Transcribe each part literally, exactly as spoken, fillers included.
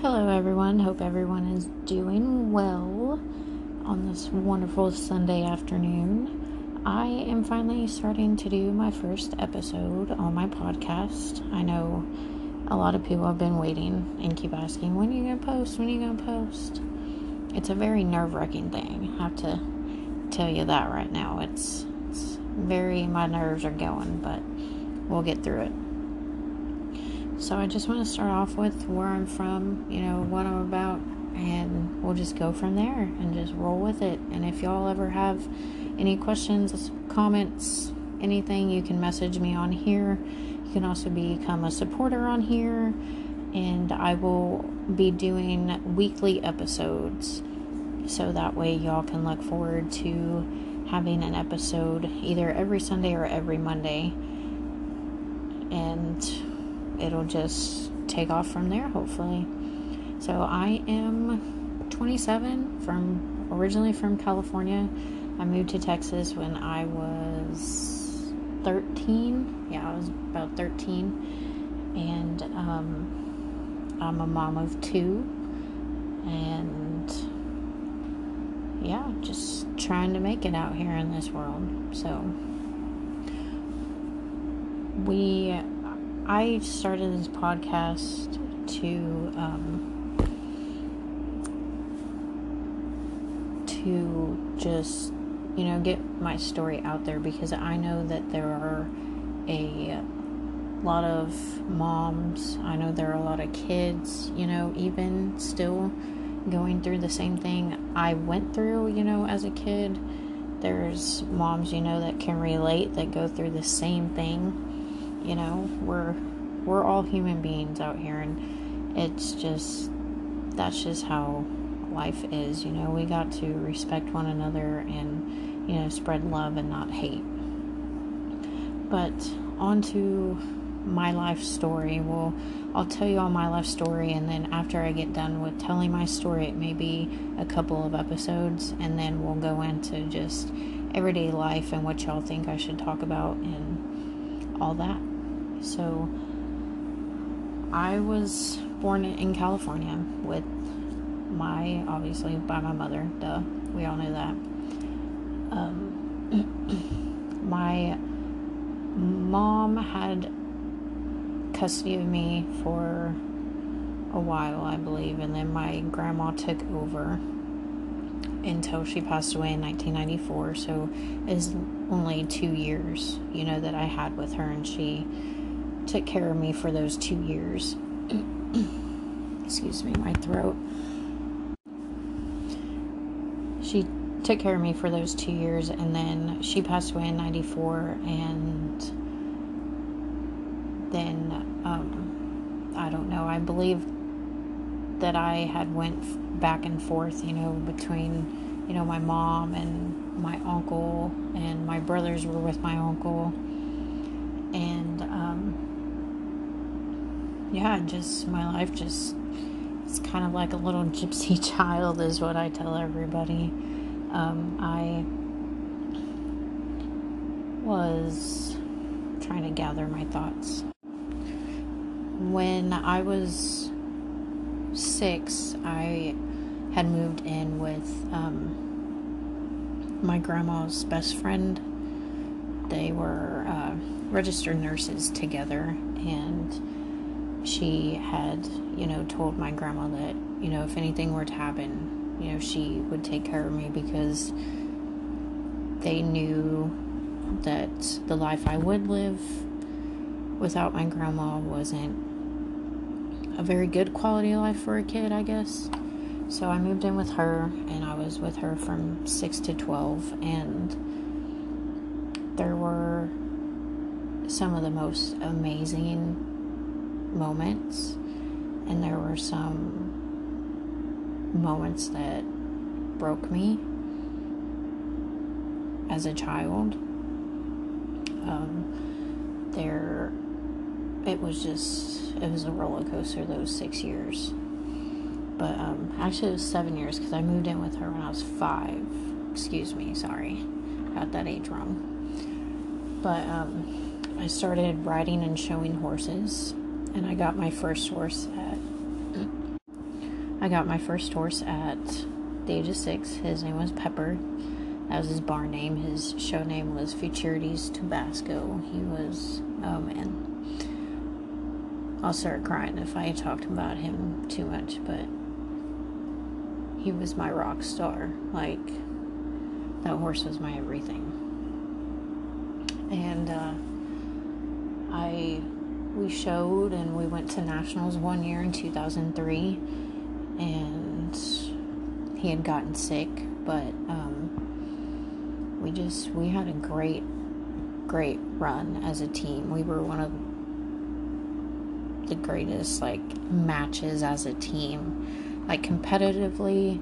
Hello everyone, hope everyone is doing well on this wonderful Sunday afternoon. I am finally starting to do my first episode on my podcast. I know a lot of people have been waiting and keep asking, when are you going to post, when are you going to post? It's a very nerve-wracking thing, I have to tell you that right now. It's, it's very, my nerves are going, but we'll get through it. So I just want to start off with where I'm from, you know, what I'm about, and we'll just go from there and just roll with it. And if y'all ever have any questions, comments, anything, you can message me on here. You can also become a supporter on here, and I will be doing weekly episodes, so that way y'all can look forward to having an episode either every Sunday or every Monday. And it'll just take off from there, hopefully. So I am twenty-seven, from originally from California. I moved to Texas when I was thirteen. Yeah, I was about thirteen. And um, I'm a mom of two. And yeah, just trying to make it out here in this world. So we... I started this podcast to um, to just, you know, get my story out there, because I know that there are a lot of moms, I know there are a lot of kids, you know, even still going through the same thing I went through, you know, as a kid. There's moms, you know, that can relate, that go through the same thing. You know, we're we're all human beings out here, and it's just, that's just how life is, you know. We got to respect one another and, you know, spread love and not hate. But on to my life story. Well, I'll tell you all my life story, and then after I get done with telling my story, it may be a couple of episodes, and then we'll go into just everyday life and what y'all think I should talk about and all that. So, I was born in California with my, obviously, by my mother, duh, we all know that. Um, my mom had custody of me for a while, I believe, and then my grandma took over until she passed away in nineteen ninety-four, so it's only two years, you know, that I had with her, and she took care of me for those two years. Excuse me, my throat. She took care of me for those two years, and then she passed away in ninety-four, and then, um, I don't know, I believe that I had went back and forth, you know, between, you know, my mom and my uncle, and my brothers were with my uncle, and, um, yeah, just my life just, it's kind of like a little gypsy child is what I tell everybody. Um, I was trying to gather my thoughts. When I was six, I had moved in with um, my grandma's best friend. They were uh, registered nurses together, and she had, you know, told my grandma that, you know, if anything were to happen, you know, she would take care of me, because they knew that the life I would live without my grandma wasn't a very good quality of life for a kid, I guess. So I moved in with her, and I was with her from six to twelve, and there were some of the most amazing moments, and there were some moments that broke me as a child. Um, there, it was just, it was a roller coaster those six years, but um, actually it was seven years because I moved in with her when I was five. Excuse me, sorry, got that age wrong. But um, I started riding and showing horses, and I got my first horse at I got my first horse at the age of six. His name was Pepper. That was his barn name. His show name was Futurities Tabasco. He was, oh man, I'll start crying if I talked about him too much, but he was my rock star. Like, that horse was my everything. And uh, I, we showed and we went to nationals one year in two thousand three, and he had gotten sick, but um, we just, we had a great, great run as a team. We were one of the greatest, like, matches as a team. Like, competitively,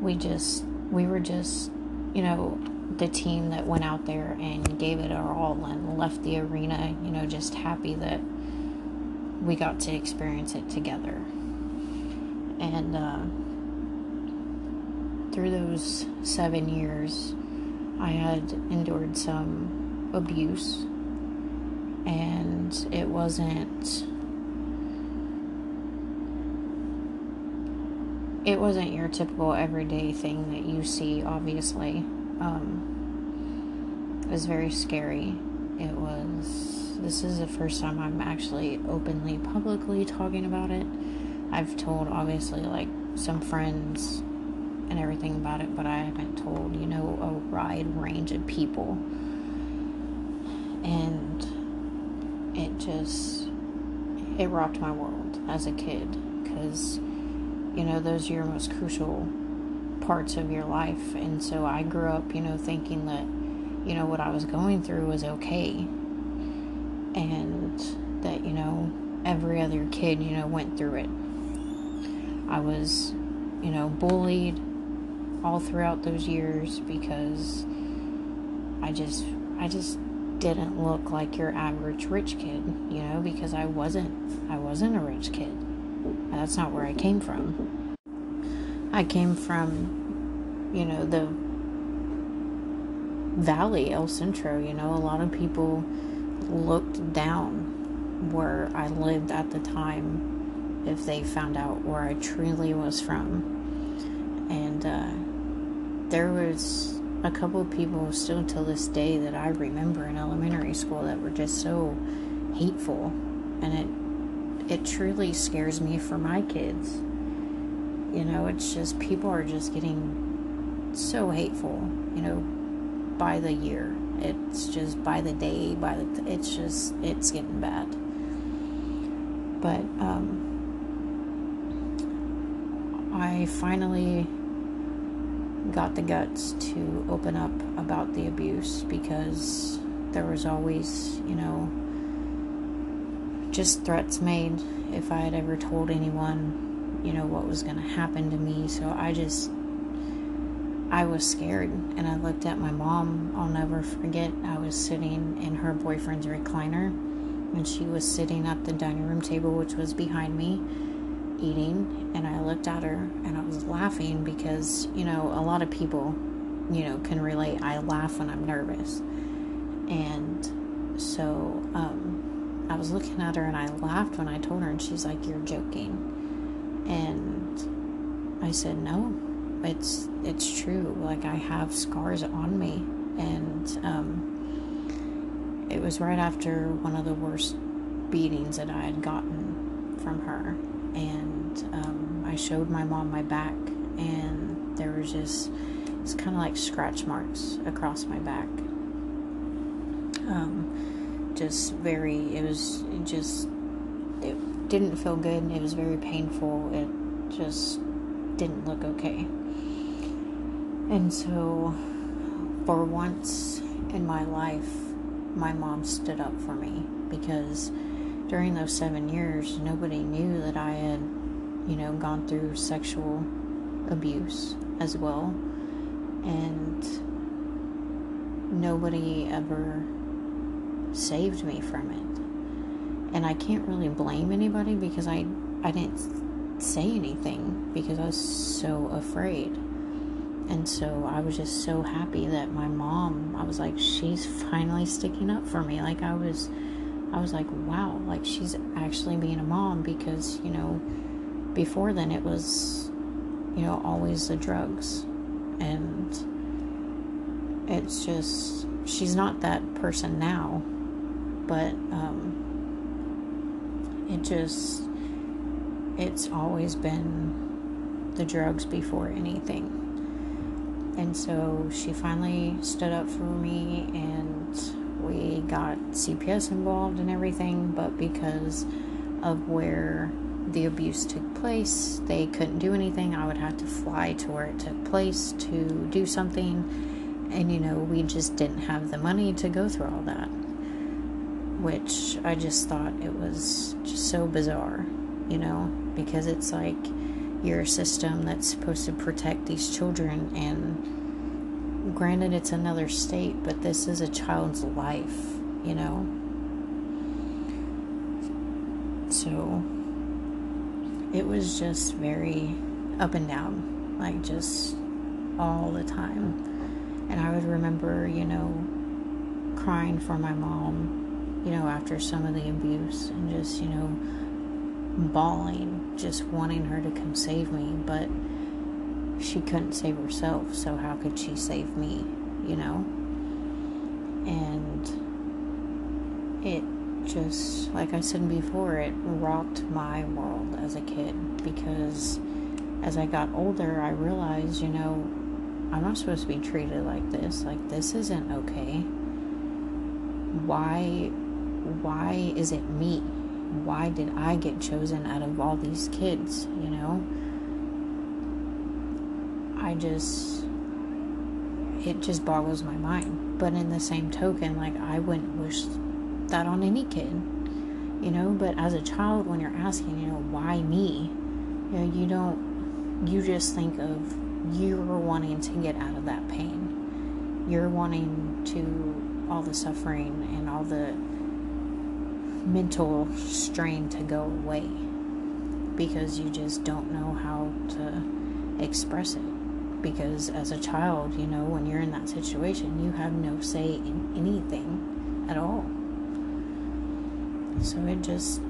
we just, we were just, you know, the team that went out there and gave it our all and left the arena, you know, just happy that we got to experience it together. And uh, through those seven years, I had endured some abuse, and it wasn't, it wasn't your typical everyday thing that you see, obviously. Um, it was very scary. It was, this is the first time I'm actually openly, publicly talking about it. I've told, obviously, like, some friends and everything about it, but I haven't told, you know, a wide range of people. And it just, it rocked my world as a kid, because, you know, those are your most crucial parts of your life. And so I grew up, you know, thinking that, you know, what I was going through was okay, and that, you know, every other kid, you know, went through it. I was, you know, bullied all throughout those years, because I just, I just didn't look like your average rich kid, you know, because I wasn't, I wasn't a rich kid. That's not where I came from. I came from, you know, the valley, El Centro. You know, a lot of people looked down where I lived at the time if they found out where I truly was from. And uh, there was a couple of people still till this day that I remember in elementary school that were just so hateful, and it it truly scares me for my kids. You know, it's just, people are just getting so hateful, you know, by the year. It's just by the day, by the, it's just, it's getting bad. But, um, I finally got the guts to open up about the abuse, because there was always, you know, just threats made if I had ever told anyone, you know, what was going to happen to me. So I just, I was scared, and I looked at my mom. I'll never forget, I was sitting in her boyfriend's recliner, and she was sitting at the dining room table, which was behind me, eating, and I looked at her, and I was laughing, because, you know, a lot of people, you know, can relate. I laugh when I'm nervous, and so, um, I was looking at her, and I laughed when I told her, and she's like, "You're joking." And I said, "No, it's it's true. Like, I have scars on me." And um, it was right after one of the worst beatings that I had gotten from her. And um, I showed my mom my back, and there was just, it's kind of like scratch marks across my back. Um, just very, it was just, it didn't feel good. It was very painful. It just didn't look okay. And so, for once in my life, my mom stood up for me, because during those seven years, nobody knew that I had, you know, gone through sexual abuse as well. And nobody ever saved me from it. And I can't really blame anybody, because I, I didn't say anything, because I was so afraid. And so I was just so happy that my mom, I was like, she's finally sticking up for me. Like I was, I was like, wow, like she's actually being a mom, because, you know, before then it was, you know, always the drugs. And it's just, she's not that person now, but, um, it just, it's always been the drugs before anything. And so she finally stood up for me, and we got C P S involved and everything, but because of where the abuse took place, they couldn't do anything. I would have to fly to where it took place to do something, and you know, we just didn't have the money to go through all that, which I just thought it was just so bizarre, you know, because it's like, your system that's supposed to protect these children, and granted it's another state, but this is a child's life, you know. So it was just very up and down, like just all the time. And I would remember, you know, crying for my mom, you know, after some of the abuse, and just, you know, bawling, just wanting her to come save me, but she couldn't save herself, so how could she save me, you know? And it just, like I said before, it rocked my world as a kid, because as I got older, I realized, you know, I'm not supposed to be treated like this, like this isn't okay. Why, why is it me? Why did I get chosen out of all these kids, you know? I just, it just boggles my mind. But in the same token, like, I wouldn't wish that on any kid, you know? But as a child, when you're asking, you know, why me? You know, you don't, you just think of, you're wanting to get out of that pain. You're wanting to, all the suffering and all the mental strain to go away, because you just don't know how to express it, because as a child, you know, when you're in that situation, you have no say in anything at all. So it just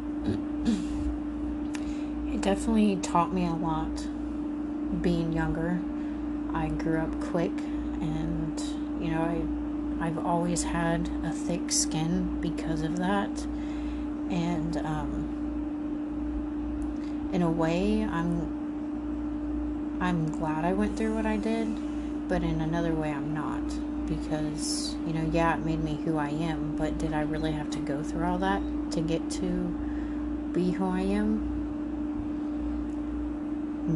it definitely taught me a lot being younger. I grew up quick, and you know, I, I've always had a thick skin because of that. And, um, in a way, I'm, I'm glad I went through what I did, but in another way, I'm not, because, you know, yeah, it made me who I am, but did I really have to go through all that to get to be who I am?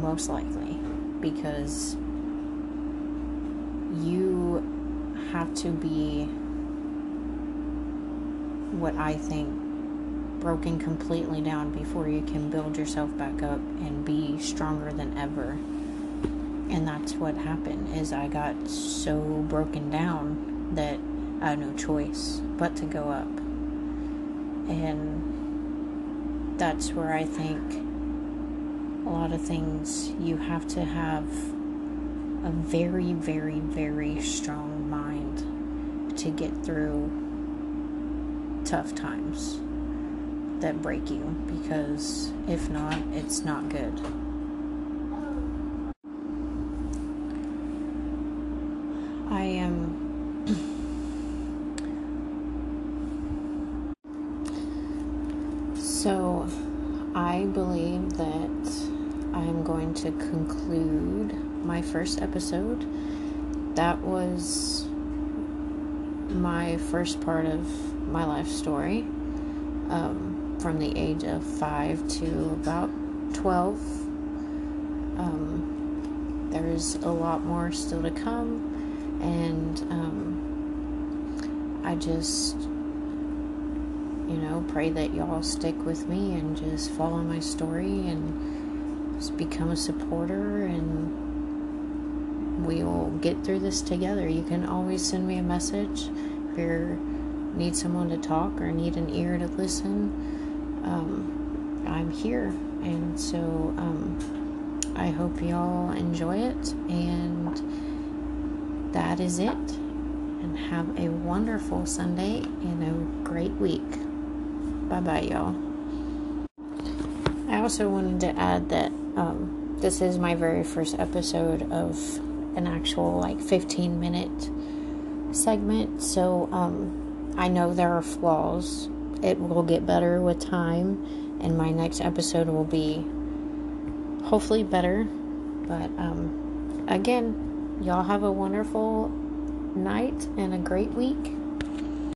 Most likely, because you have to be what I think broken completely down before you can build yourself back up and be stronger than ever. And that's what happened, is I got so broken down that I had no choice but to go up. And that's where I think a lot of things, you have to have a very, very, very strong mind to get through tough times that break you, because if not, it's not good. I am so I believe that I'm going to conclude my first episode. That was my first part of my life story, um from the age of five to about twelve. Um, there's a lot more still to come, and um, I just, you know, pray that y'all stick with me and just follow my story and just become a supporter, and we will get through this together. You can always send me a message if you need someone to talk or need an ear to listen. Um, I'm here, and so um, I hope y'all enjoy it, and that is it. And have a wonderful Sunday and a great week. Bye-bye, y'all. I also wanted to add that um, this is my very first episode of an actual, like, fifteen-minute segment. So, um, I know there are flaws. It will get better with time. And my next episode will be hopefully better. But, um... Again, y'all have a wonderful night and a great week.